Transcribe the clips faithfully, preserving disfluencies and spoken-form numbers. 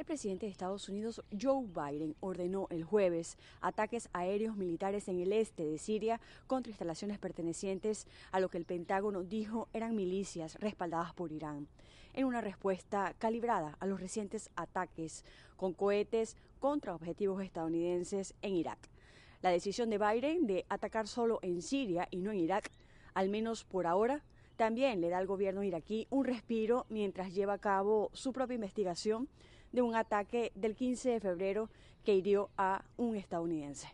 El presidente de Estados Unidos, Joe Biden, ordenó el jueves ataques aéreos militares en el este de Siria contra instalaciones pertenecientes a lo que el Pentágono dijo eran milicias respaldadas por Irán, en una respuesta calibrada a los recientes ataques con cohetes contra objetivos estadounidenses en Irak. La decisión de Biden de atacar solo en Siria y no en Irak, al menos por ahora, también le da al gobierno iraquí un respiro mientras lleva a cabo su propia investigación de un ataque del quince de febrero que hirió a un estadounidense.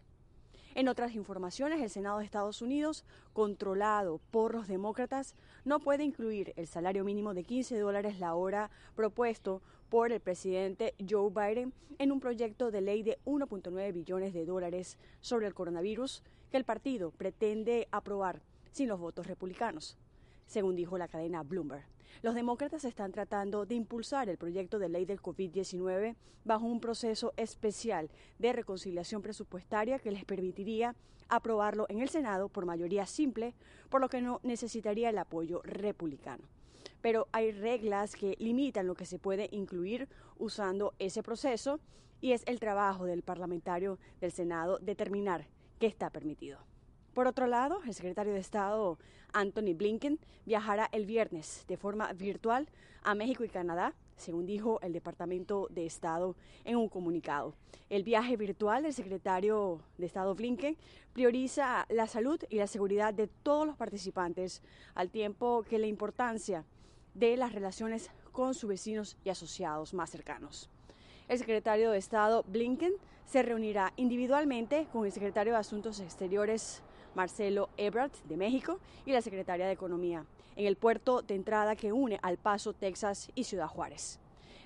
En otras informaciones, el Senado de Estados Unidos, controlado por los demócratas, no puede incluir el salario mínimo de quince dólares la hora propuesto por el presidente Joe Biden en un proyecto de ley de uno punto nueve billones de dólares sobre el coronavirus que el partido pretende aprobar sin los votos republicanos, según dijo la cadena Bloomberg. Los demócratas están tratando de impulsar el proyecto de ley del COVID diecinueve bajo un proceso especial de reconciliación presupuestaria que les permitiría aprobarlo en el Senado por mayoría simple, por lo que no necesitaría el apoyo republicano. Pero hay reglas que limitan lo que se puede incluir usando ese proceso y es el trabajo del parlamentario del Senado determinar qué está permitido. Por otro lado, el secretario de Estado, Anthony Blinken, viajará el viernes de forma virtual a México y Canadá, según dijo el Departamento de Estado en un comunicado. El viaje virtual del secretario de Estado Blinken prioriza la salud y la seguridad de todos los participantes, al tiempo que la importancia de las relaciones con sus vecinos y asociados más cercanos. El secretario de Estado Blinken se reunirá individualmente con el secretario de Asuntos Exteriores, Marcelo Ebrard, de México, y la secretaria de Economía, en el puerto de entrada que une al Paso, Texas y Ciudad Juárez.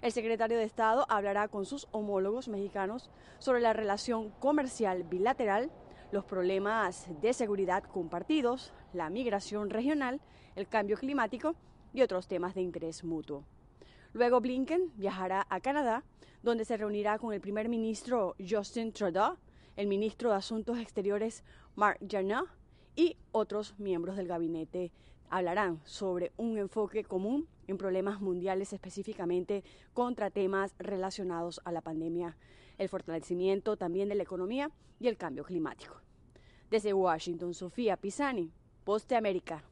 El secretario de Estado hablará con sus homólogos mexicanos sobre la relación comercial bilateral, los problemas de seguridad compartidos, la migración regional, el cambio climático y otros temas de interés mutuo. Luego Blinken viajará a Canadá, donde se reunirá con el primer ministro Justin Trudeau, el ministro de Asuntos Exteriores Mark Carney y otros miembros del gabinete hablarán sobre un enfoque común en problemas mundiales, específicamente contra temas relacionados a la pandemia, el fortalecimiento también de la economía y el cambio climático. Desde Washington, Sofía Pisani, Poste América.